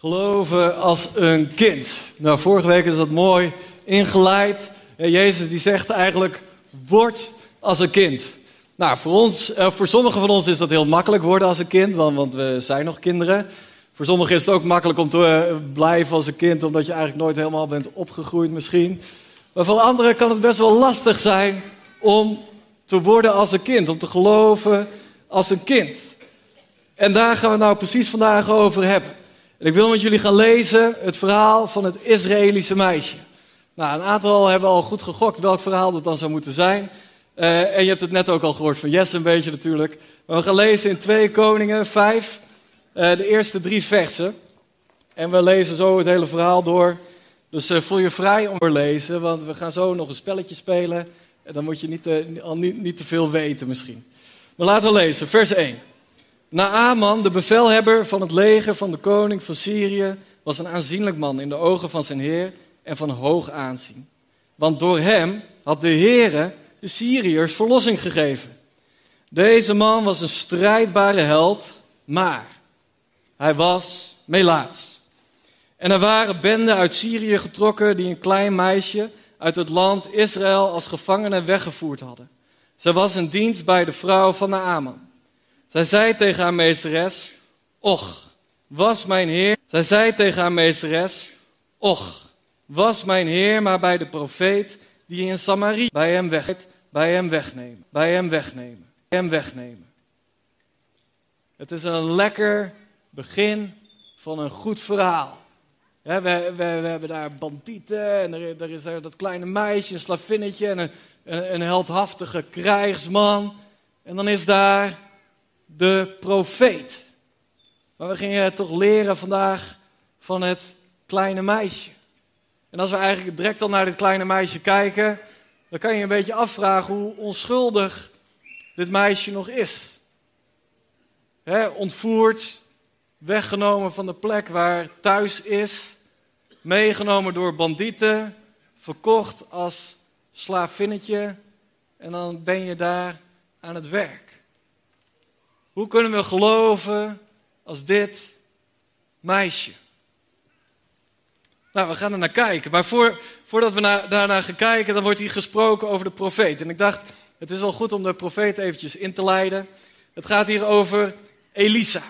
Geloven als een kind. Nou, vorige week is dat mooi ingeleid. En Jezus die zegt eigenlijk, word als een kind. Nou, voor sommigen van ons is dat heel makkelijk, worden als een kind, want we zijn nog kinderen. Voor sommigen is het ook makkelijk om te blijven als een kind, omdat je eigenlijk nooit helemaal bent opgegroeid misschien. Maar voor anderen kan het best wel lastig zijn om te worden als een kind, om te geloven als een kind. En daar gaan we het nou precies vandaag over hebben. En ik wil met jullie gaan lezen het verhaal van het Israëlische meisje. Nou, een aantal hebben al goed gegokt welk verhaal dat dan zou moeten zijn. En je hebt het net ook al gehoord van Jess een beetje natuurlijk. Maar we gaan lezen in 2 Koningen 5, de eerste 3 versen. En we lezen zo het hele verhaal door. Dus voel je vrij om te lezen, want we gaan zo nog een spelletje spelen. En dan moet je niet te veel weten misschien. Maar laten we lezen, vers 1. Naäman, de bevelhebber van het leger van de koning van Syrië, was een aanzienlijk man in de ogen van zijn heer en van hoog aanzien. Want door hem had de Heere de Syriërs verlossing gegeven. Deze man was een strijdbare held, maar hij was melaats. En er waren benden uit Syrië getrokken die een klein meisje uit het land Israël als gevangene weggevoerd hadden. Zij was in dienst bij de vrouw van Naäman. Zij zei tegen haar meesteres, och, was mijn heer maar bij de profeet die in Samaria bij hem wegnemen. Het is een lekker begin van een goed verhaal. Ja, we hebben daar bandieten en er is daar dat kleine meisje, een slavinnetje en een heldhaftige krijgsman. En dan is daar de profeet. Maar we gingen toch leren vandaag van het kleine meisje. En als we eigenlijk direct al naar dit kleine meisje kijken, dan kan je een beetje afvragen hoe onschuldig dit meisje nog is. Ontvoerd, weggenomen van de plek waar thuis is, meegenomen door bandieten, verkocht als slavinnetje en dan ben je daar aan het werk. Hoe kunnen we geloven als dit meisje? Nou, we gaan er naar kijken. Maar voordat we daarnaar gaan kijken, dan wordt hier gesproken over de profeet. En ik dacht, het is wel goed om de profeet eventjes in te leiden. Het gaat hier over Elisa.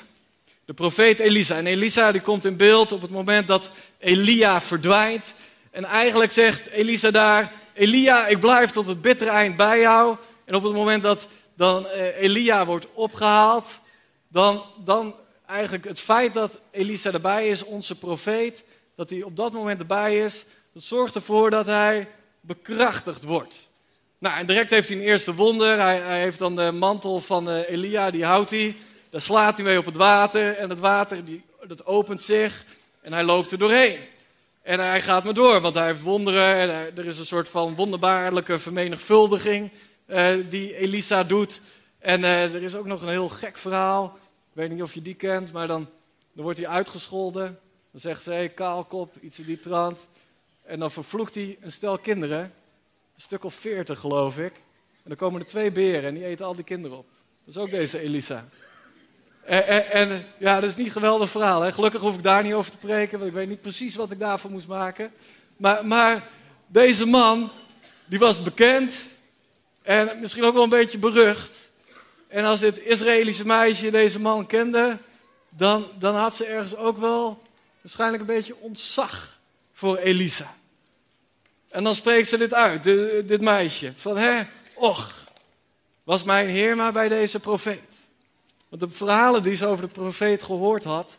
De profeet Elisa. En Elisa die komt in beeld op het moment dat Elia verdwijnt. En eigenlijk zegt Elisa daar, Elia, ik blijf tot het bittere eind bij jou. En op het moment dat dan Elia wordt opgehaald, dan eigenlijk het feit dat Elisa erbij is, onze profeet, dat hij op dat moment erbij is, dat zorgt ervoor dat hij bekrachtigd wordt. Nou, en direct heeft hij een eerste wonder, hij heeft dan de mantel van Elia, die houdt hij, daar slaat hij mee op het water, en het water, dat opent zich, en hij loopt er doorheen. En hij gaat maar door, want hij heeft wonderen, en er is een soort van wonderbaarlijke vermenigvuldiging, die Elisa doet. En er is ook nog een heel gek verhaal. Ik weet niet of je die kent, maar dan wordt hij uitgescholden. Dan zegt ze, hey, kaalkop, iets in die trant. En dan vervloekt hij een stel kinderen. Een stuk of 40 geloof ik. En dan komen er 2 beren en die eten al die kinderen op. Dat is ook deze Elisa. En ja, dat is niet een geweldig verhaal. Hè? Gelukkig hoef ik daar niet over te preken, want ik weet niet precies wat ik daarvan moest maken. Maar deze man, die was bekend. En misschien ook wel een beetje berucht. En als dit Israëlische meisje deze man kende, dan had ze ergens ook wel waarschijnlijk een beetje ontzag voor Elisa. En dan spreekt ze dit uit, dit meisje. Van, och, was mijn heer maar bij deze profeet. Want de verhalen die ze over de profeet gehoord had,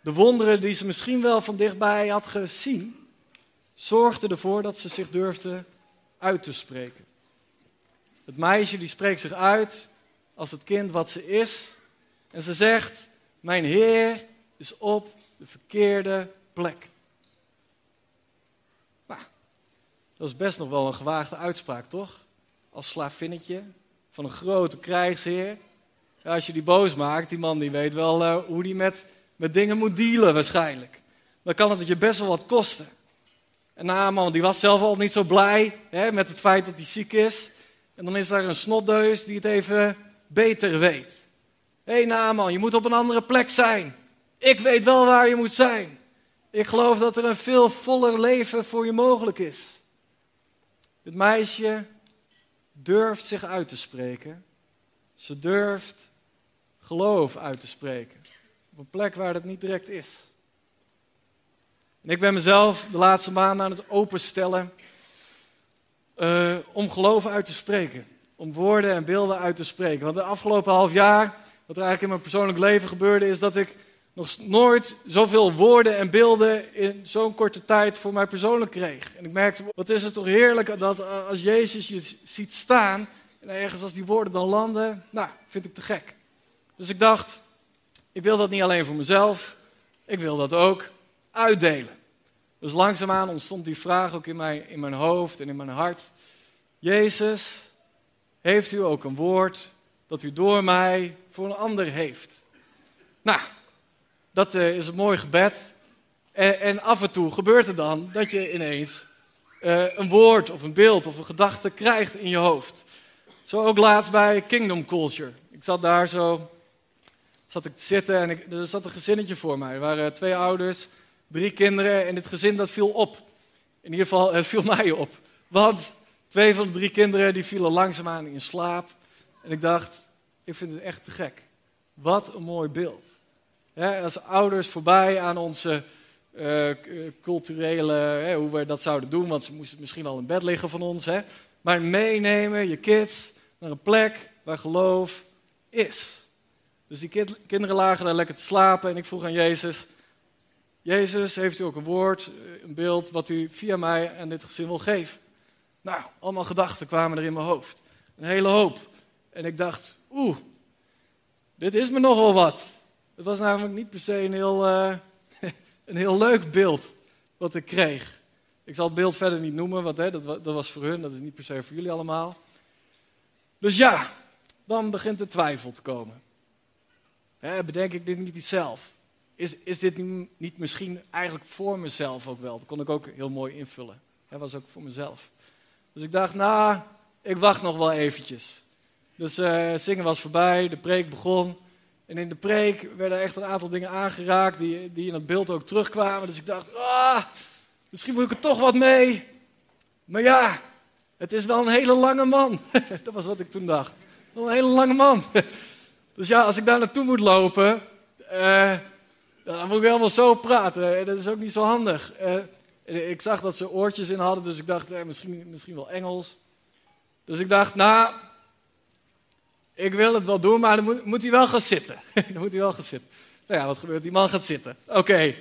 de wonderen die ze misschien wel van dichtbij had gezien, zorgden ervoor dat ze zich durfde uit te spreken. Het meisje die spreekt zich uit als het kind wat ze is. En ze zegt, mijn Heer is op de verkeerde plek. Nou, dat is best nog wel een gewaagde uitspraak, toch? Als slavinnetje van een grote krijgsheer. Ja, als je die boos maakt, die man die weet wel hoe die met dingen moet dealen waarschijnlijk. Dan kan het je best wel wat kosten. En Naäman, die was zelf al niet zo blij met het feit dat hij ziek is. En dan is daar een snotdeus die het even beter weet. Hé Naäman, je moet op een andere plek zijn. Ik weet wel waar je moet zijn. Ik geloof dat er een veel voller leven voor je mogelijk is. Het meisje durft zich uit te spreken. Ze durft geloof uit te spreken. Op een plek waar dat niet direct is. En ik ben mezelf de laatste maanden aan het openstellen. Om geloof uit te spreken. Om woorden en beelden uit te spreken. Want de afgelopen half jaar, wat er eigenlijk in mijn persoonlijk leven gebeurde, is dat ik nog nooit zoveel woorden en beelden in zo'n korte tijd voor mij persoonlijk kreeg. En ik merkte, wat is het toch heerlijk dat als Jezus je ziet staan, en ergens als die woorden dan landen, nou, vind ik te gek. Dus ik dacht, ik wil dat niet alleen voor mezelf, ik wil dat ook uitdelen. Dus langzaamaan ontstond die vraag ook in mijn hoofd en in mijn hart. Jezus, heeft u ook een woord dat u door mij voor een ander heeft? Nou, dat is een mooi gebed. En af en toe gebeurt er dan dat je ineens een woord of een beeld of een gedachte krijgt in je hoofd. Zo ook laatst bij Kingdom Culture. Ik zat daar zo, zat ik te zitten en er zat een gezinnetje voor mij. Er waren 2 ouders, 3 kinderen en dit gezin dat viel op. In ieder geval, het viel mij op. Want 2 van de 3 kinderen die vielen langzaamaan in slaap. En ik dacht, ik vind het echt te gek. Wat een mooi beeld. Ja, als ouders voorbij aan onze culturele, hoe we dat zouden doen, want ze moesten misschien al in bed liggen van ons. Hè? Maar meenemen je kids naar een plek waar geloof is. Dus die kinderen lagen daar lekker te slapen en ik vroeg aan Jezus, Jezus, heeft u ook een woord, een beeld wat u via mij aan dit gezin wil geven? Nou, allemaal gedachten kwamen er in mijn hoofd. Een hele hoop. En ik dacht, dit is me nogal wat. Het was namelijk niet per se een heel leuk beeld wat ik kreeg. Ik zal het beeld verder niet noemen, want dat was voor hun, dat is niet per se voor jullie allemaal. Dus ja, dan begint de twijfel te komen. Bedenk ik dit niet zelf? Is dit niet misschien eigenlijk voor mezelf ook wel? Dat kon ik ook heel mooi invullen. Dat was ook voor mezelf. Dus ik dacht, ik wacht nog wel eventjes. Dus zingen was voorbij, de preek begon. En in de preek werden echt een aantal dingen aangeraakt die in het beeld ook terugkwamen. Dus ik dacht, misschien moet ik er toch wat mee. Maar ja, het is wel een hele lange man. Dat was wat ik toen dacht. Wel een hele lange man. Dus ja, als ik daar naartoe moet lopen, dan moet ik helemaal zo praten. En dat is ook niet zo handig. Ik zag dat ze oortjes in hadden, dus ik dacht, misschien wel Engels. Dus ik dacht, ik wil het wel doen, maar dan moet hij wel gaan zitten. Dan moet hij wel gaan zitten. Nou ja, wat gebeurt? Die man gaat zitten. Oké.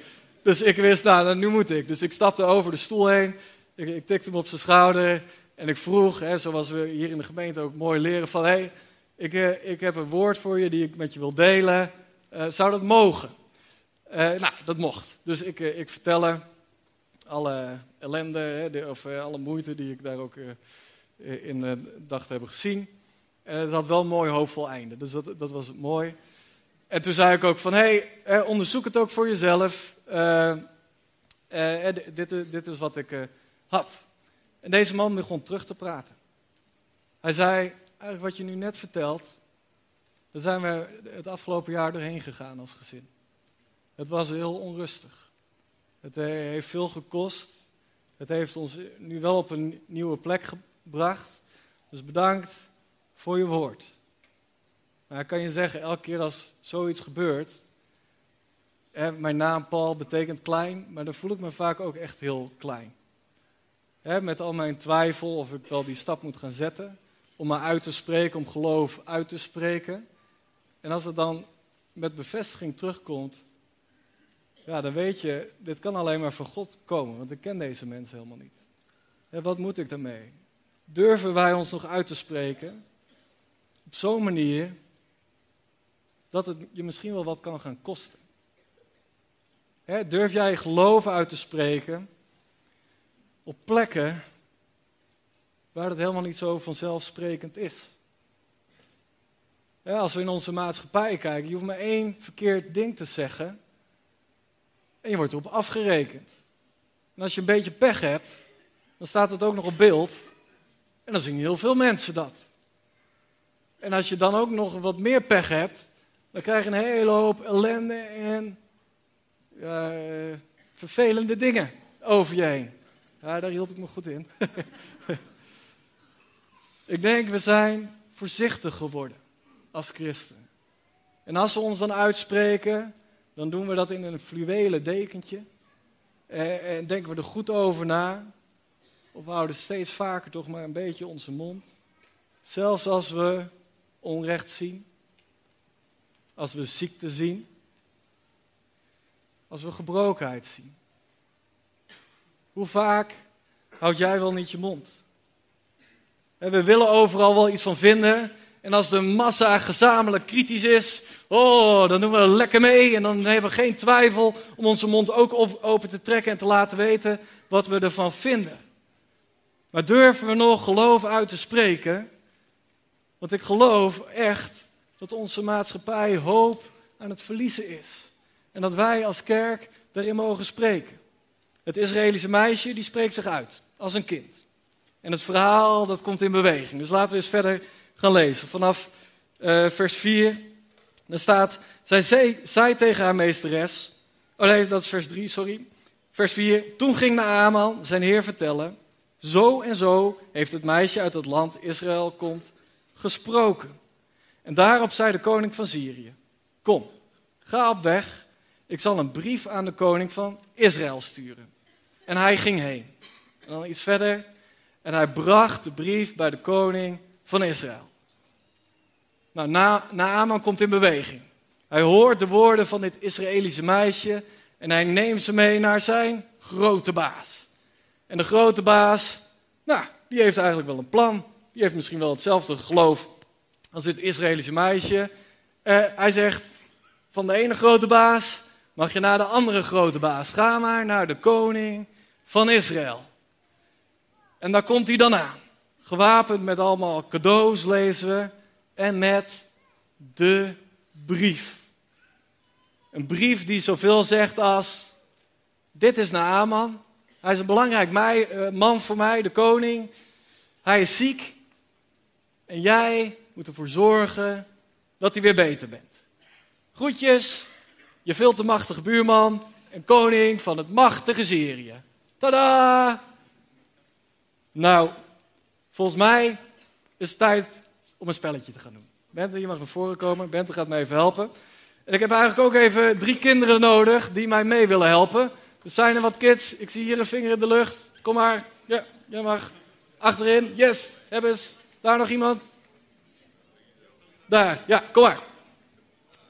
Dus ik wist, nu moet ik. Dus ik stapte over de stoel heen. Ik tikte hem op zijn schouder. En ik vroeg, zoals we hier in de gemeente ook mooi leren, van ik heb een woord voor je die ik met je wil delen. Zou dat mogen? Dat mocht. Dus ik vertelde alle ellende, alle moeite die ik daar ook in dacht hebben gezien. En het had wel een mooi hoopvol einde, dus dat was mooi. En toen zei ik ook van, onderzoek het ook voor jezelf. Dit is wat ik had. En deze man begon terug te praten. Hij zei, eigenlijk wat je nu net vertelt, daar zijn we het afgelopen jaar doorheen gegaan als gezin. Het was heel onrustig. Het heeft veel gekost. Het heeft ons nu wel op een nieuwe plek gebracht. Dus bedankt voor je woord. Maar ik kan je zeggen, elke keer als zoiets gebeurt, mijn naam Paul betekent klein, maar dan voel ik me vaak ook echt heel klein. Met al mijn twijfel of ik wel die stap moet gaan zetten, om me uit te spreken, om geloof uit te spreken. En als het dan met bevestiging terugkomt, ja, dan weet je, dit kan alleen maar van God komen, want ik ken deze mensen helemaal niet. Wat moet ik daarmee? Durven wij ons nog uit te spreken? Op zo'n manier dat het je misschien wel wat kan gaan kosten. Durf jij geloof uit te spreken op plekken waar het helemaal niet zo vanzelfsprekend is? Als we in onze maatschappij kijken, je hoeft maar 1 verkeerd ding te zeggen en je wordt erop afgerekend. En als je een beetje pech hebt, dan staat het ook nog op beeld en dan zien heel veel mensen dat. En als je dan ook nog wat meer pech hebt, dan krijg je een hele hoop ellende en vervelende dingen over je heen. Ja, daar hield ik me goed in. Ik denk, we zijn voorzichtig geworden als christenen. En als we ons dan uitspreken, dan doen we dat in een fluwelen dekentje. En denken we er goed over na. Of we houden steeds vaker toch maar een beetje onze mond. Zelfs als we onrecht zien. Als we ziekte zien. Als we gebrokenheid zien. Hoe vaak houd jij wel niet je mond? We willen overal wel iets van vinden. En als de massa gezamenlijk kritisch is, dan doen we er lekker mee. En dan hebben we geen twijfel om onze mond ook open te trekken en te laten weten wat we ervan vinden. Maar durven we nog geloof uit te spreken? Want ik geloof echt dat onze maatschappij hoop aan het verliezen is. En dat wij als kerk daarin mogen spreken. Het Israëlische meisje, die spreekt zich uit als een kind. En het verhaal, dat komt in beweging. Dus laten we eens verder gaan lezen. Vanaf vers 4, dan staat, zij tegen haar meesteres, dat is vers 3, sorry. Vers 4, toen ging Naäman zijn heer vertellen, zo en zo heeft het meisje uit het land Israël komt gesproken. En daarop zei de koning van Syrië, kom, ga op weg, ik zal een brief aan de koning van Israël sturen. En hij ging heen. En dan iets verder, en hij bracht de brief bij de koning van Israël. Nou, Naäman komt in beweging. Hij hoort de woorden van dit Israëlische meisje en hij neemt ze mee naar zijn grote baas. En de grote baas, die heeft eigenlijk wel een plan. Die heeft misschien wel hetzelfde geloof als dit Israëlische meisje. Hij zegt, van de ene grote baas mag je naar de andere grote baas. Ga maar naar de koning van Israël. En daar komt hij dan aan. Gewapend met allemaal cadeaus, lezen we. En met de brief. Een brief die zoveel zegt als, dit is Naäman. Hij is een belangrijk man voor mij, de koning. Hij is ziek. En jij moet ervoor zorgen dat hij weer beter bent. Groetjes, je veel te machtige buurman en koning van het machtige Syrië. Tadaa! Nou, volgens mij is het tijd om een spelletje te gaan doen. Bente, je mag naar voren komen. Bente gaat mij even helpen. En ik heb eigenlijk ook even 3 kinderen nodig die mij mee willen helpen. Dus zijn er wat kids? Ik zie hier een vinger in de lucht. Kom maar. Ja, jij mag. Achterin. Yes, heb eens. Daar nog iemand? Daar, ja, kom maar.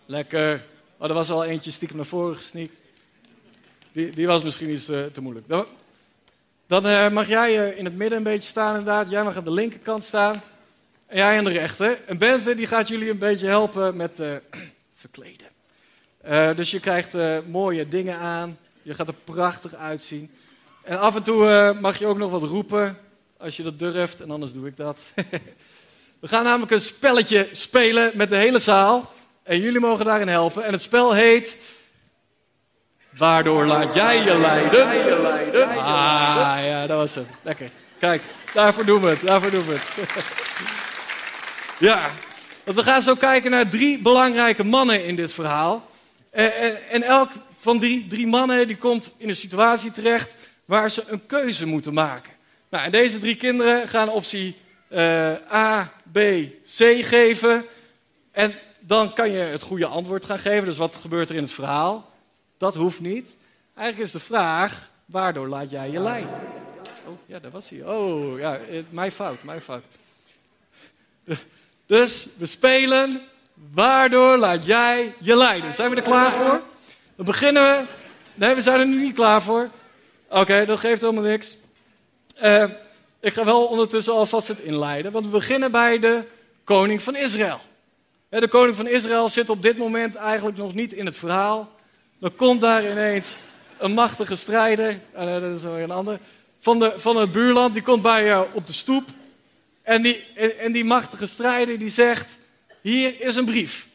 Lekker. Oh, er was al eentje stiekem naar voren gesneakt. Die was misschien iets te moeilijk. Dan mag jij in het midden een beetje staan inderdaad. Jij mag aan de linkerkant staan. En jij aan de rechter. En Bente die gaat jullie een beetje helpen met verkleden. Dus je krijgt mooie dingen aan. Je gaat er prachtig uitzien. En af en toe mag je ook nog wat roepen. Als je dat durft. En anders doe ik dat. We gaan namelijk een spelletje spelen met de hele zaal. En jullie mogen daarin helpen. En het spel heet... Waardoor laat jij je leiden? Ah, ja, dat was hem. Lekker. Kijk, daarvoor doen we het. Ja, want we gaan zo kijken naar 3 belangrijke mannen in dit verhaal. En elk van die 3 mannen die komt in een situatie terecht waar ze een keuze moeten maken. Nou, en deze 3 kinderen gaan optie A, B, C geven. En dan kan je het goede antwoord gaan geven. Dus wat gebeurt er in het verhaal? Dat hoeft niet. Eigenlijk is de vraag, waardoor laat jij je leiden? Oh, ja, daar was hij. Oh, ja, mijn fout. Dus we spelen, waardoor laat jij je leiden? Zijn we er klaar voor? Dan beginnen we. Nee, we zijn er nu niet klaar voor. Oké, dat geeft helemaal niks. Ik ga wel ondertussen alvast het inleiden, want we beginnen bij de koning van Israël. De koning van Israël zit op dit moment eigenlijk nog niet in het verhaal. Dan komt daar ineens een machtige strijder, dat is weer een ander, van het buurland. Die komt bij jou op de stoep. En die machtige strijder die zegt, hier is een brief.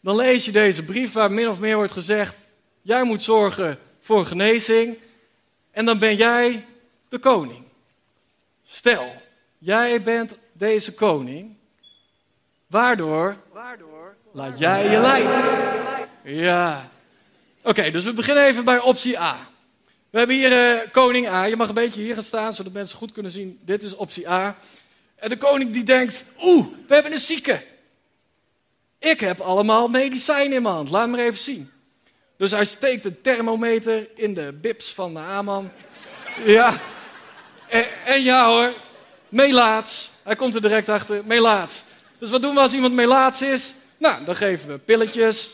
Dan lees je deze brief waar min of meer wordt gezegd, jij moet zorgen voor een genezing. En dan ben jij de koning. Stel, jij bent deze koning. Waardoor laat jij je leiden? Ja. Oké, dus we beginnen even bij optie A. We hebben hier koning A. Je mag een beetje hier gaan staan, zodat mensen goed kunnen zien. Dit is optie A. En de koning die denkt, we hebben een zieke. Ik heb allemaal medicijnen in mijn hand. Laat me even zien. Dus hij steekt een thermometer in de bips van Naäman. Ja. En ja hoor, melaats. Hij komt er direct achter, melaats. Dus wat doen we als iemand melaats is? Nou, dan geven we pilletjes.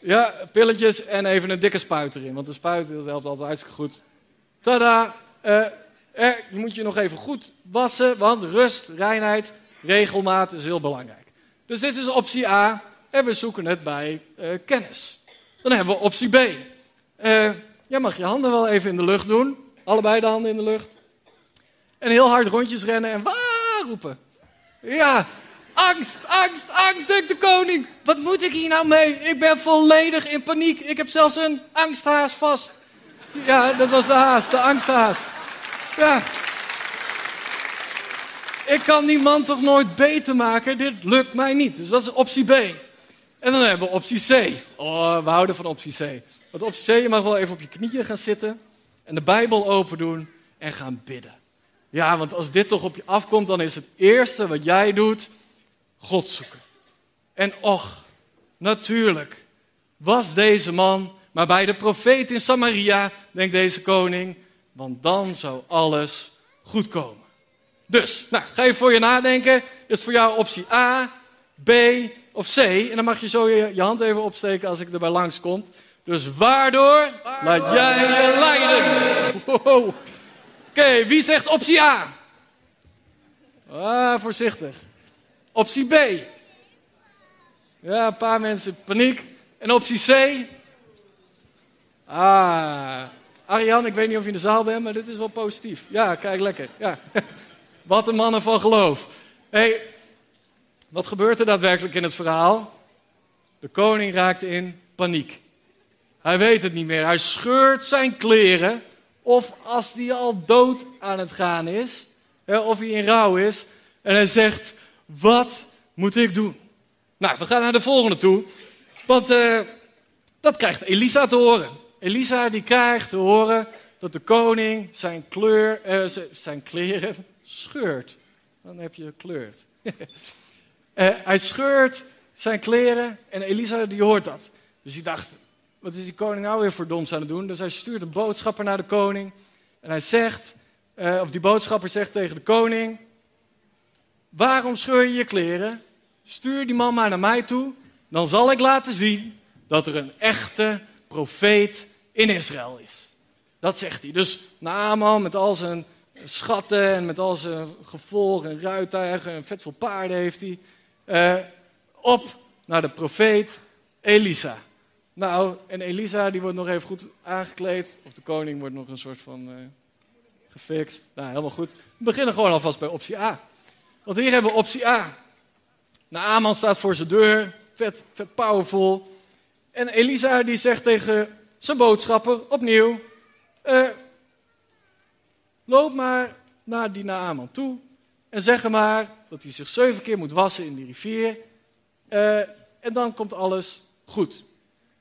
Ja, pilletjes en even een dikke spuit erin. Want een spuit, dat helpt altijd hartstikke goed. Tada! Je moet je nog even goed wassen, want rust, reinheid, regelmaat is heel belangrijk. Dus dit is optie A en we zoeken het bij kennis. Dan hebben we optie B. Jij mag je handen wel even in de lucht doen. Allebei de handen in de lucht. En heel hard rondjes rennen en waa roepen. Ja, angst, angst, angst, denkt de koning. Wat moet ik hier nou mee? Ik ben volledig in paniek. Ik heb zelfs een angsthaas vast. Ja, dat was de haas, de angsthaas. Ja. Ik kan die man toch nooit beter maken? Dit lukt mij niet. Dus dat is optie B. En dan hebben we optie C. Oh, we houden van optie C. Want optie C, je mag wel even op je knieën gaan zitten. En de Bijbel open doen en gaan bidden. Ja, want als dit toch op je afkomt, dan is het eerste wat jij doet, God zoeken. En och, natuurlijk was deze man, maar bij de profeet in Samaria, denkt deze koning, want dan zou alles goed komen. Dus, nou, ga je voor je nadenken. Is het voor jou optie A, B of C? En dan mag je zo je hand even opsteken als ik erbij langskom. Dus waardoor laat jij je leiden? Wow. Oké, wie zegt optie A? Ah, voorzichtig. Optie B. Ja, een paar mensen paniek. En optie C? Ah, Arjan, ik weet niet of je in de zaal bent, maar dit is wel positief. Ja, kijk, lekker. Ja. Wat een mannen van geloof. Hey, wat gebeurt er daadwerkelijk in het verhaal? De koning raakt in paniek. Hij weet het niet meer. Hij scheurt zijn kleren. Of als hij al dood aan het gaan is. Of hij in rouw is. En hij zegt, wat moet ik doen? Nou, we gaan naar de volgende toe. Want dat krijgt Elisa te horen. Elisa die krijgt te horen dat de koning zijn kleren scheurt. Dan heb je kleurt. Hij scheurt zijn kleren en Elisa die hoort dat. Dus die dacht, wat is die koning nou weer voor doms aan het doen? Dus hij stuurt een boodschapper naar de koning. En hij zegt, of die boodschapper zegt tegen de koning, waarom scheur je je kleren? Stuur die man maar naar mij toe. Dan zal ik laten zien dat er een echte profeet in Israël is. Dat zegt hij. Dus Naäman met al zijn schatten en met al zijn gevolg en ruituigen en vet veel paarden heeft hij. Op naar de profeet Elisa. Nou, en Elisa die wordt nog even goed aangekleed. Of de koning wordt nog een soort van gefixt. Nou, helemaal goed. We beginnen gewoon alvast bij optie A. Want hier hebben we optie A. Naäman staat voor zijn deur. Vet powerful. En Elisa die zegt tegen zijn boodschapper opnieuw. Loop maar naar die Naäman toe. En zeg hem maar dat hij zich 7 keer moet wassen in die rivier. En dan komt alles goed.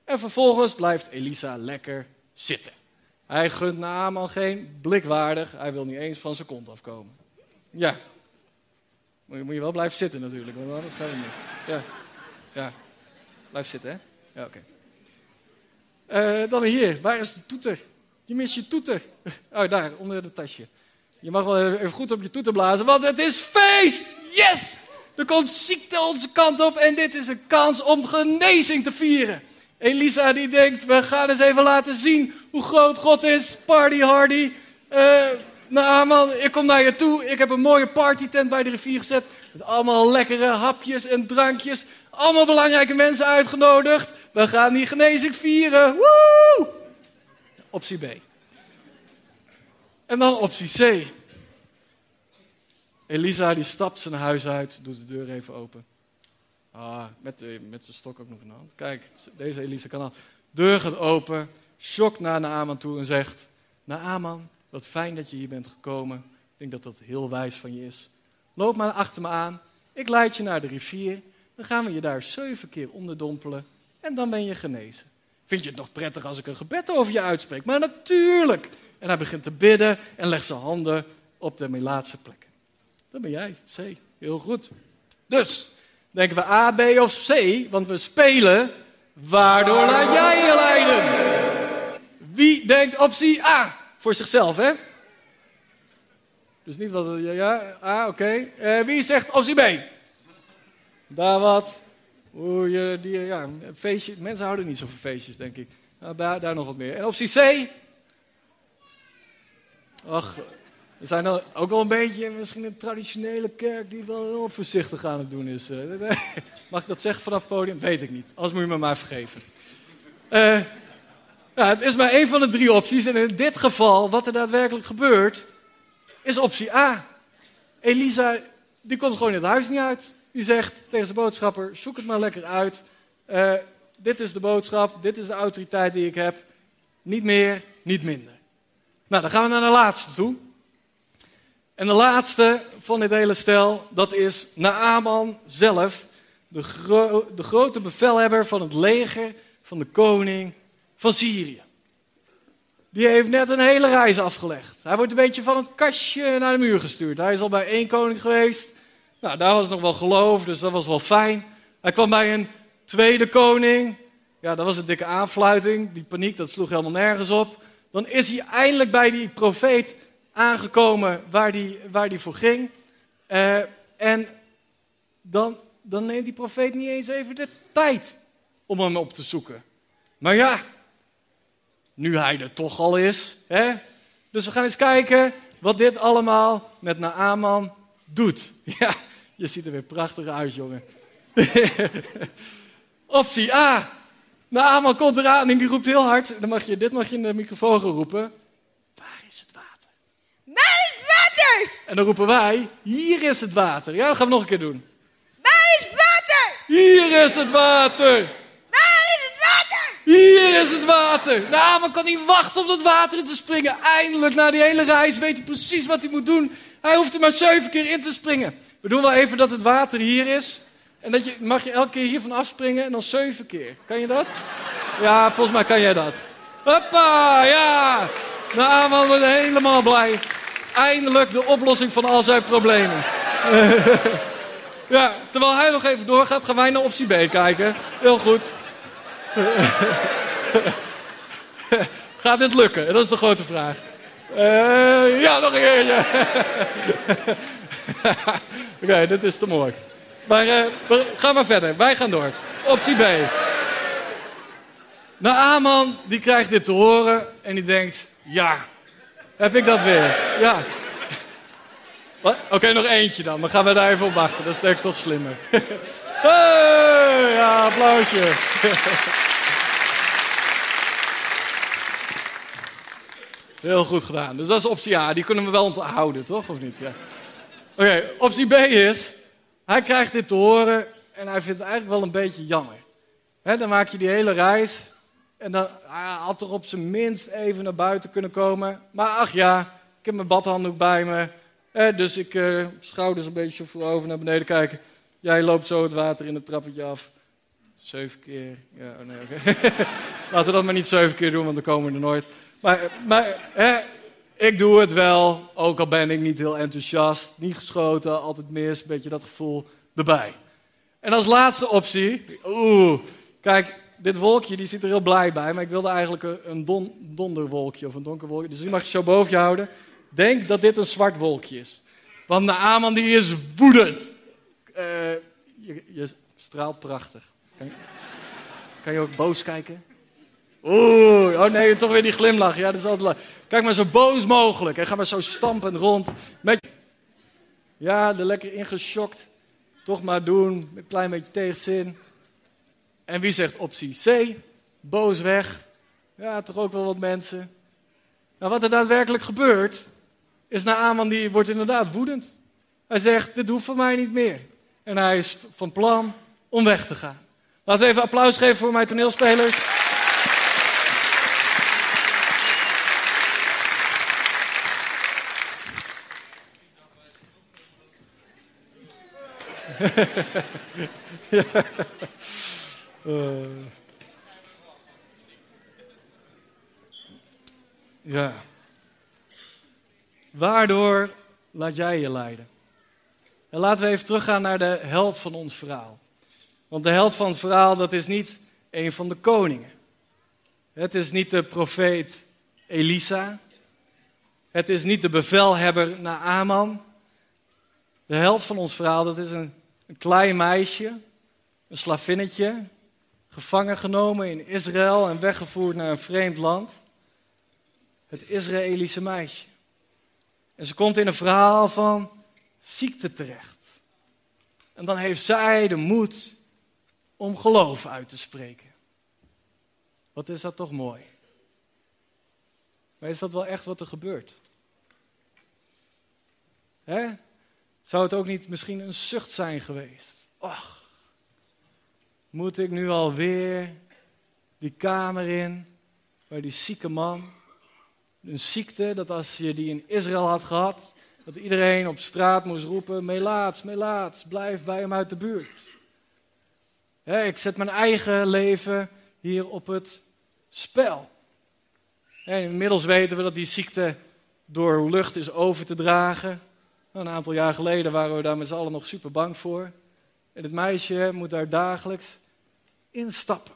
En vervolgens blijft Elisa lekker zitten. Hij gunt Naäman geen blikwaardig. Hij wil niet eens van zijn kont afkomen. Ja. Moet je wel blijven zitten natuurlijk, want anders gaat het niet. Ja. Blijf zitten, hè? Ja, oké. Dan hier. Waar is de toeter? Je mist je toeter. Oh, daar, onder de tasje. Je mag wel even goed op je toeter blazen, want het is feest! Yes! Er komt ziekte onze kant op en dit is een kans om genezing te vieren. Elisa die denkt, we gaan eens even laten zien hoe groot God is. Party hardy. Naäman, ik kom naar je toe. Ik heb een mooie partytent bij de rivier gezet. Met allemaal lekkere hapjes en drankjes. Allemaal belangrijke mensen uitgenodigd. We gaan die genezing vieren. Woe! Optie B. En dan optie C. Elisa die stapt zijn huis uit. Doet de deur even open. Ah, met zijn stok ook nog in de hand. Kijk, deze Elisa kan al. Deur gaat open, schokt naar Naäman toe en zegt, Naäman, wat fijn dat je hier bent gekomen. Ik denk dat dat heel wijs van je is. Loop maar achter me aan. Ik leid je naar de rivier. Dan gaan we je daar 7 keer onderdompelen. En dan ben je genezen. Vind je het nog prettig als ik een gebed over je uitspreek? Maar natuurlijk! En hij begint te bidden en legt zijn handen op de melaatse plekken. Dat ben jij, C. Heel goed. Dus, denken we A, B of C, want we spelen. Waardoor laat jij je leiden? Wie denkt optie A? Voor zichzelf, hè? Dus niet wat... Ja, A, oké. Wie zegt optie B? Daar wat... Oeh, ja, feestje. Mensen houden niet zo van feestjes, denk ik. Nou, daar nog wat meer. En optie C? Ach, we zijn dan ook wel een beetje misschien een traditionele kerk die wel heel voorzichtig aan het doen is. Mag ik dat zeggen vanaf het podium? Weet ik niet. Anders moet je me maar vergeven. Ja, het is maar één van de drie opties. En in dit geval, wat er daadwerkelijk gebeurt, is optie A. Elisa, die komt gewoon het huis niet uit. Die zegt tegen zijn boodschapper, zoek het maar lekker uit. Dit is de boodschap, dit is de autoriteit die ik heb. Niet meer, niet minder. Nou, dan gaan we naar de laatste toe. En de laatste van dit hele stel, dat is Naäman zelf. De grote bevelhebber van het leger van de koning van Syrië. Die heeft net een hele reis afgelegd. Hij wordt een beetje van het kastje naar de muur gestuurd. Hij is al bij 1 Koning geweest. Nou, daar was nog wel geloof, dus dat was wel fijn. Hij kwam bij een 2e Koning. Ja, dat was een dikke aanfluiting. Die paniek, dat sloeg helemaal nergens op. Dan is hij eindelijk bij die profeet aangekomen waar die voor ging. En dan neemt die profeet niet eens even de tijd om hem op te zoeken. Maar ja, nu hij er toch al is. Hè? Dus we gaan eens kijken wat dit allemaal met Naäman doet. Ja, je ziet er weer prachtig uit, jongen. Optie A. Naäman komt eraan en die roept heel hard. Dit mag je in de microfoon gaan roepen. Waar is het water? Waar is het water? En dan roepen wij, hier is het water. Ja, dat gaan we nog een keer doen. Waar is het water? Hier is het water. Hier is het water. Naäman kan niet wachten om dat water in te springen. Eindelijk, na die hele reis, weet hij precies wat hij moet doen. Hij hoeft er maar 7 keer in te springen. We doen wel even dat het water hier is. En dat mag je elke keer hiervan afspringen en dan 7 keer. Kan je dat? Ja, volgens mij kan jij dat. Hoppa, ja. Naäman wordt helemaal blij. Eindelijk de oplossing van al zijn problemen. Ja, terwijl hij nog even doorgaat, gaan wij naar optie B kijken. Heel goed. Gaat dit lukken? Dat is de grote vraag. Ja, nog een keertje. Oké, dit is te mooi. Maar ga maar verder. Wij gaan door. Optie B. Naäman, die krijgt dit te horen en die denkt, ja, heb ik dat weer. Ja. Oké, nog eentje dan. Dan gaan we daar even op wachten. Dat is denk ik toch slimmer. Hey, ja, applausje. Heel goed gedaan. Dus dat is optie A. Die kunnen we wel onthouden, toch? Of niet? Ja. Oké, optie B is... Hij krijgt dit te horen en hij vindt het eigenlijk wel een beetje jammer. Hè, dan maak je die hele reis... En dan had toch op zijn minst even naar buiten kunnen komen. Maar ach ja, ik heb mijn badhanddoek bij me. Dus ik schouders een beetje voorover naar beneden kijken... Jij loopt zo het water in het trappetje af. 7 keer. Ja, oh nee, oké. Laten we dat maar niet 7 keer doen, want dan komen we er nooit. Maar hè, ik doe het wel, ook al ben ik niet heel enthousiast. Niet geschoten, altijd mis, een beetje dat gevoel erbij. En als laatste optie... Oeh, kijk, dit wolkje die zit er heel blij bij, maar ik wilde eigenlijk een donderwolkje of een donker wolkje. Dus die mag je zo boven je houden. Denk dat dit een zwart wolkje is. Want Naäman die is woedend. Je straalt prachtig. Kan je ook boos kijken? Oeh, oh nee, toch weer die glimlach. Ja, dat is altijd kijk maar zo boos mogelijk. En ga maar zo stampend rond. Ja, er lekker ingeschokt. Toch maar doen, met een klein beetje tegenzin. En wie zegt optie C? Boos weg. Ja, toch ook wel wat mensen. Nou, wat er daadwerkelijk gebeurt, is Naäman die wordt inderdaad woedend. Hij zegt, dit hoeft van mij niet meer. En hij is van plan om weg te gaan. Laten we even applaus geven voor mijn toneelspelers. Ja. Ja. Waardoor laat jij je leiden? En laten we even teruggaan naar de held van ons verhaal. Want de held van het verhaal, dat is niet een van de koningen. Het is niet de profeet Elisa. Het is niet de bevelhebber Naäman. De held van ons verhaal, dat is een klein meisje, een slavinnetje, gevangen genomen in Israël en weggevoerd naar een vreemd land. Het Israëlische meisje. En ze komt in een verhaal van ziekte terecht. En dan heeft zij de moed om geloof uit te spreken. Wat is dat toch mooi. Maar is dat wel echt wat er gebeurt? Hè? Zou het ook niet misschien een zucht zijn geweest? Ach, moet ik nu alweer die kamer in waar die zieke man, een ziekte dat als je die in Israël had gehad, dat iedereen op straat moest roepen, melaats, blijf bij hem uit de buurt. Hè, ik zet mijn eigen leven hier op het spel. En inmiddels weten we dat die ziekte door lucht is over te dragen. Nou, een aantal jaar geleden waren we daar met z'n allen nog super bang voor. En het meisje moet daar dagelijks instappen.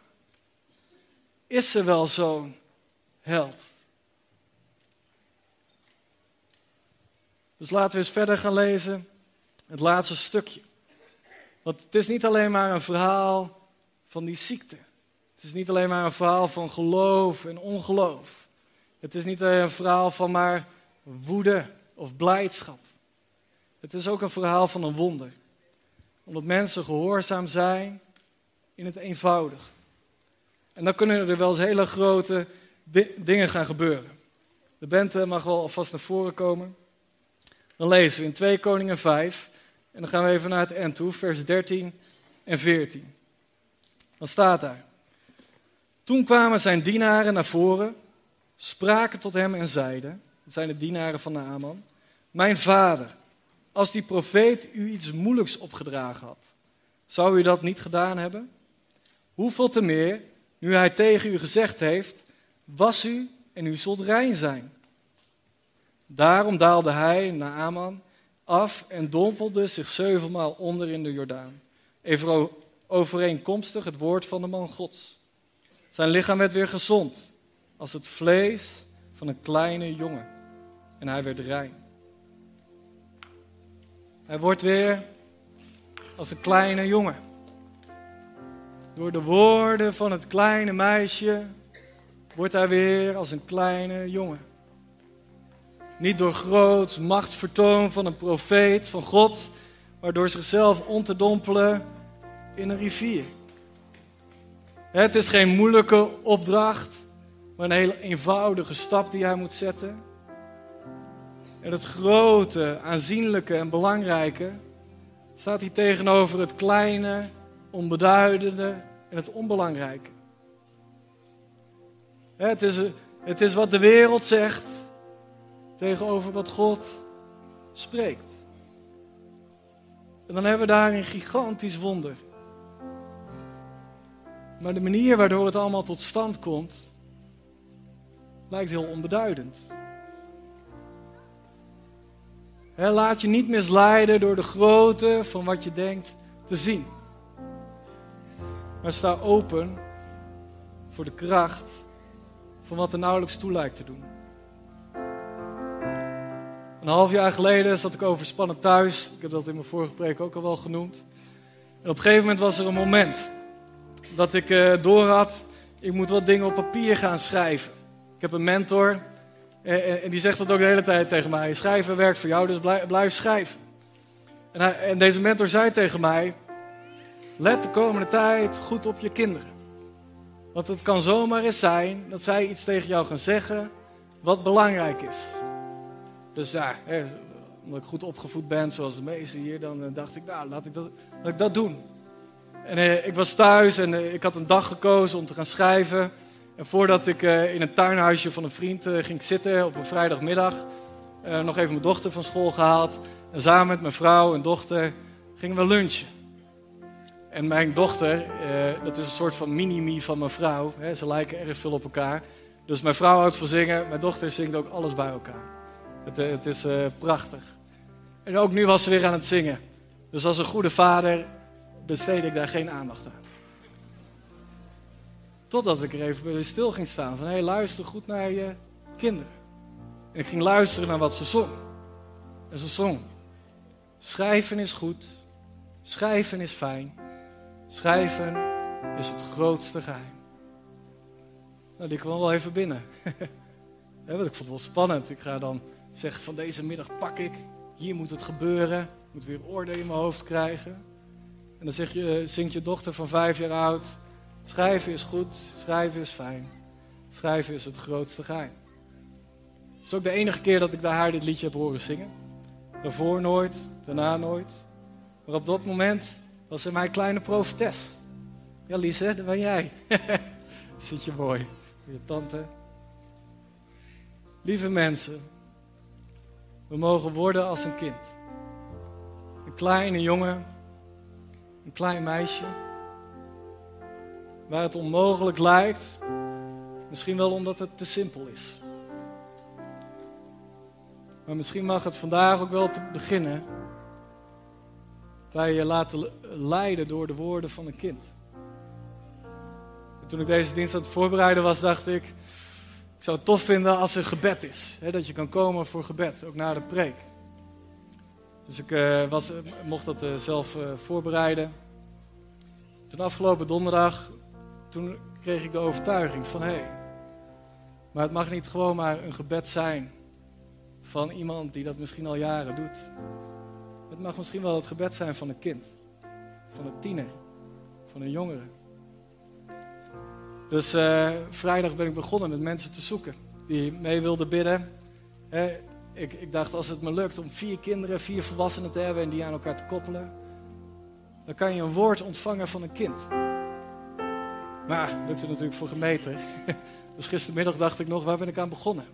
Is ze wel zo'n held? Dus laten we eens verder gaan lezen, het laatste stukje. Want het is niet alleen maar een verhaal van die ziekte. Het is niet alleen maar een verhaal van geloof en ongeloof. Het is niet alleen een verhaal van maar woede of blijdschap. Het is ook een verhaal van een wonder. Omdat mensen gehoorzaam zijn in het eenvoudig. En dan kunnen er wel eens hele grote dingen gaan gebeuren. De band mag wel alvast naar voren komen. Dan lezen we in 2 Koningen 5. En dan gaan we even naar het eind toe, vers 13 en 14. Dan staat daar. Toen kwamen zijn dienaren naar voren, spraken tot hem en zeiden, dat zijn de dienaren van Naäman, mijn vader, als die profeet u iets moeilijks opgedragen had, zou u dat niet gedaan hebben? Hoeveel te meer, nu hij tegen u gezegd heeft, was u en u zult rein zijn. Daarom daalde hij, Naäman, af en dompelde zich 7 maal onder in de Jordaan, even overeenkomstig het woord van de man Gods. Zijn lichaam werd weer gezond, als het vlees van een kleine jongen. En hij werd rein. Hij wordt weer als een kleine jongen. Door de woorden van het kleine meisje wordt hij weer als een kleine jongen. Niet door groots machtsvertoon van een profeet van God, maar door zichzelf om te dompelen in een rivier. Het is geen moeilijke opdracht, maar een hele eenvoudige stap die hij moet zetten. En het grote, aanzienlijke en belangrijke staat hier tegenover het kleine, onbeduidende en het onbelangrijke. Het is wat de wereld zegt tegenover wat God spreekt. En dan hebben we daar een gigantisch wonder. Maar de manier waardoor het allemaal tot stand komt, lijkt heel onbeduidend. Laat je niet misleiden door de grootte van wat je denkt te zien. Maar sta open voor de kracht van wat er nauwelijks toe lijkt te doen. Een half jaar geleden zat ik overspannen thuis. Ik heb dat in mijn vorige preek ook al wel genoemd. En op een gegeven moment was er een moment dat ik door had, ik moet wat dingen op papier gaan schrijven. Ik heb een mentor en die zegt dat ook de hele tijd tegen mij. Schrijven werkt voor jou, dus blijf schrijven. En deze mentor zei tegen mij, let de komende tijd goed op je kinderen. Want het kan zomaar eens zijn dat zij iets tegen jou gaan zeggen wat belangrijk is. Dus ja, omdat ik goed opgevoed ben, zoals de meesten hier, dan dacht ik, nou, laat ik dat doen. En ik was thuis en ik had een dag gekozen om te gaan schrijven. En voordat ik in een tuinhuisje van een vriend ging zitten op een vrijdagmiddag, nog even mijn dochter van school gehaald. En samen met mijn vrouw en dochter gingen we lunchen. En mijn dochter, dat is een soort van mini-me van mijn vrouw. Hè, ze lijken erg veel op elkaar. Dus mijn vrouw houdt van zingen. Mijn dochter zingt ook alles bij elkaar. Het is prachtig. En ook nu was ze weer aan het zingen. Dus als een goede vader besteed ik daar geen aandacht aan. Totdat ik er even stil ging staan. Van, hey, luister goed naar je kinderen. En ik ging luisteren naar wat ze zong. En ze zong. Schrijven is goed. Schrijven is fijn. Schrijven is het grootste geheim. Nou, die kwam wel even binnen. Ja, want ik vond het wel spannend. Ik ga dan zeggen van deze middag pak ik. Hier moet het gebeuren. Ik moet weer orde in mijn hoofd krijgen. En dan zingt je dochter van 5 jaar oud. Schrijven is goed. Schrijven is fijn. Schrijven is het grootste geheim. Het is ook de enige keer dat ik haar dit liedje heb horen zingen. Daarvoor nooit. Daarna nooit. Maar op dat moment was ze mijn kleine profetes. Ja, Lies, hè, dat ben jij. Zit je mooi. Je tante. Lieve mensen, we mogen worden als een kind. Een kleine jongen, een klein meisje, waar het onmogelijk lijkt, misschien wel omdat het te simpel is. Maar misschien mag het vandaag ook wel te beginnen bij je laten leiden door de woorden van een kind. En toen ik deze dienst aan het voorbereiden was, dacht ik, ik zou het tof vinden als er gebed is. Hè, dat je kan komen voor gebed, ook na de preek. Dus ik mocht dat zelf voorbereiden. Toen afgelopen donderdag, toen kreeg ik de overtuiging van, hé, maar het mag niet gewoon maar een gebed zijn van iemand die dat misschien al jaren doet. Het mag misschien wel het gebed zijn van een kind, van een tiener, van een jongere. Dus vrijdag ben ik begonnen met mensen te zoeken die mee wilden bidden. Ik dacht, als het me lukt om 4 kinderen, 4 volwassenen te hebben en die aan elkaar te koppelen, dan kan je een woord ontvangen van een kind. Maar dat lukte natuurlijk voor gemeten. Dus gistermiddag dacht ik nog, waar ben ik aan begonnen?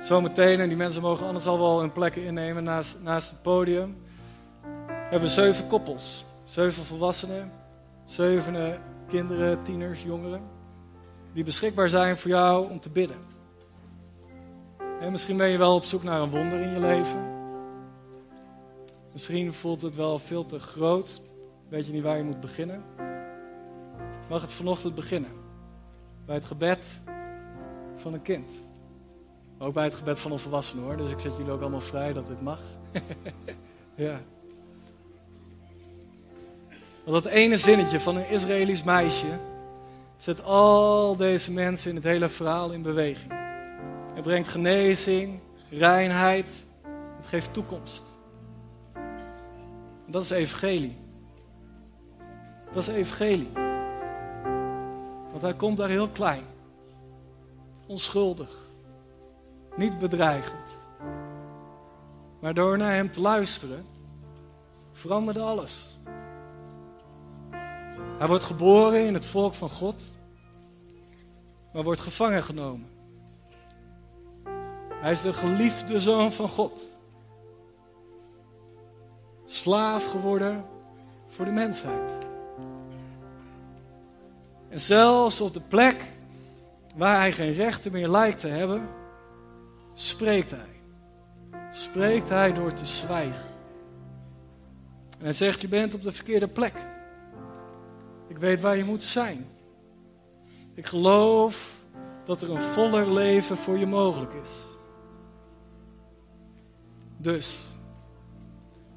Zometeen, en die mensen mogen anders al wel hun plekken innemen naast het podium, hebben we 7 koppels, 7 volwassenen. 7 kinderen, tieners, jongeren, die beschikbaar zijn voor jou om te bidden. En misschien ben je wel op zoek naar een wonder in je leven. Misschien voelt het wel veel te groot. Weet je niet waar je moet beginnen? Mag het vanochtend beginnen? Bij het gebed van een kind. Maar ook bij het gebed van een volwassene, hoor. Dus ik zet jullie ook allemaal vrij dat dit mag. Ja. Want dat ene zinnetje van een Israëlisch meisje zet al deze mensen in het hele verhaal in beweging. Het brengt genezing, reinheid, het geeft toekomst. En dat is evangelie. Dat is evangelie. Want hij komt daar heel klein. Onschuldig. Niet bedreigend. Maar door naar hem te luisteren, veranderde alles. Hij wordt geboren in het volk van God, maar wordt gevangen genomen. Hij is de geliefde zoon van God. Slaaf geworden voor de mensheid. En zelfs op de plek waar hij geen rechten meer lijkt te hebben, spreekt hij. Spreekt hij door te zwijgen. En hij zegt, je bent op de verkeerde plek. Ik weet waar je moet zijn. Ik geloof dat er een voller leven voor je mogelijk is. Dus,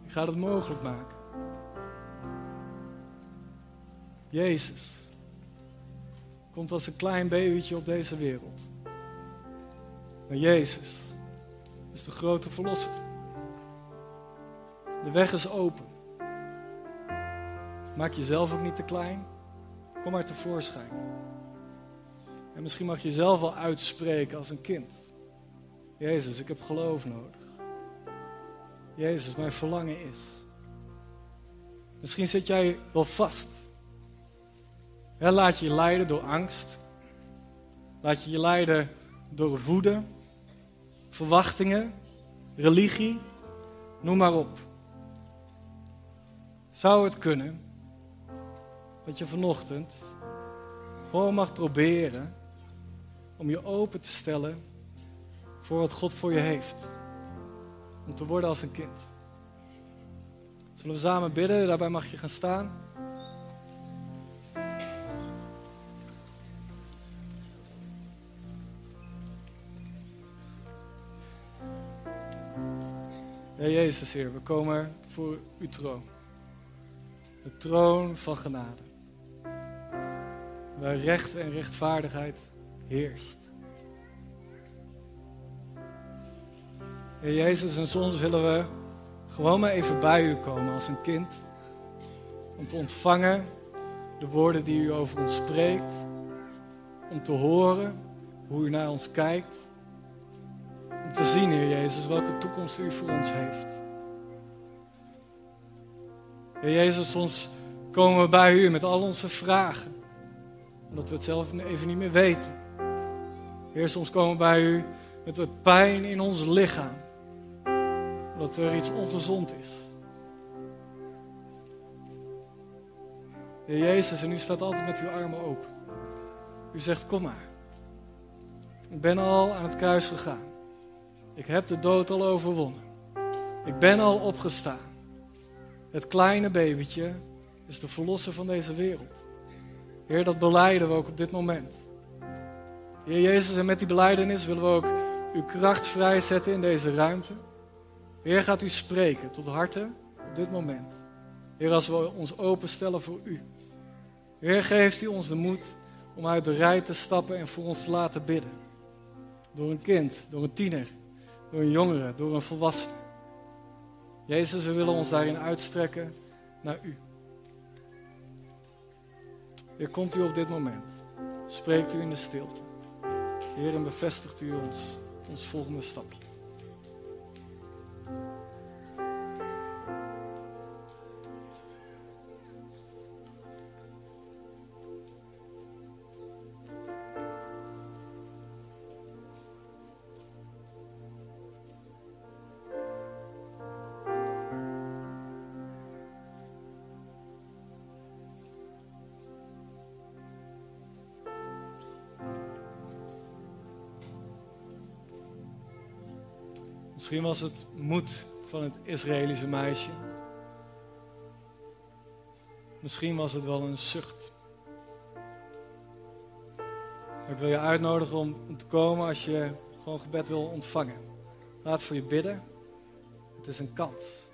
ik ga dat mogelijk maken. Jezus komt als een klein babytje op deze wereld. Maar Jezus is de grote verlosser. De weg is open. Maak jezelf ook niet te klein. Kom maar tevoorschijn. En misschien mag je jezelf wel uitspreken als een kind. Jezus, ik heb geloof nodig. Jezus, mijn verlangen is. Misschien zit jij wel vast. Ja, laat je je leiden door angst. Laat je je leiden door woede. Verwachtingen. Religie. Noem maar op. Zou het kunnen dat je vanochtend gewoon mag proberen om je open te stellen voor wat God voor je heeft. Om te worden als een kind. Zullen we samen bidden? Daarbij mag je gaan staan. Ja, Jezus, Heer, we komen voor uw troon. De troon van genade. Waar recht en rechtvaardigheid heerst. Heer Jezus, en soms willen we gewoon maar even bij u komen als een kind. Om te ontvangen de woorden die u over ons spreekt. Om te horen hoe u naar ons kijkt. Om te zien, Heer Jezus, welke toekomst u voor ons heeft. Heer Jezus, soms komen we bij u met al onze vragen. Omdat we het zelf even niet meer weten. Heer, soms komen we bij u met de pijn in ons lichaam. Omdat er iets ongezond is. Heer Jezus, en u staat altijd met uw armen open. U zegt, kom maar. Ik ben al aan het kruis gegaan. Ik heb de dood al overwonnen. Ik ben al opgestaan. Het kleine babytje is de verlosser van deze wereld. Heer, dat belijden we ook op dit moment. Heer Jezus, en met die belijdenis willen we ook uw kracht vrijzetten in deze ruimte. Heer, gaat u spreken tot harten op dit moment. Heer, als we ons openstellen voor u. Heer, geeft u ons de moed om uit de rij te stappen en voor ons te laten bidden. Door een kind, door een tiener, door een jongere, door een volwassene. Jezus, we willen ons daarin uitstrekken naar u. Heer, komt u op dit moment. Spreekt u in de stilte. Heer, en bevestigt u ons volgende stapje. Misschien was het moed van het Israëlische meisje. Misschien was het wel een zucht. Ik wil je uitnodigen om te komen als je gewoon gebed wil ontvangen. Laat voor je bidden. Het is een kans.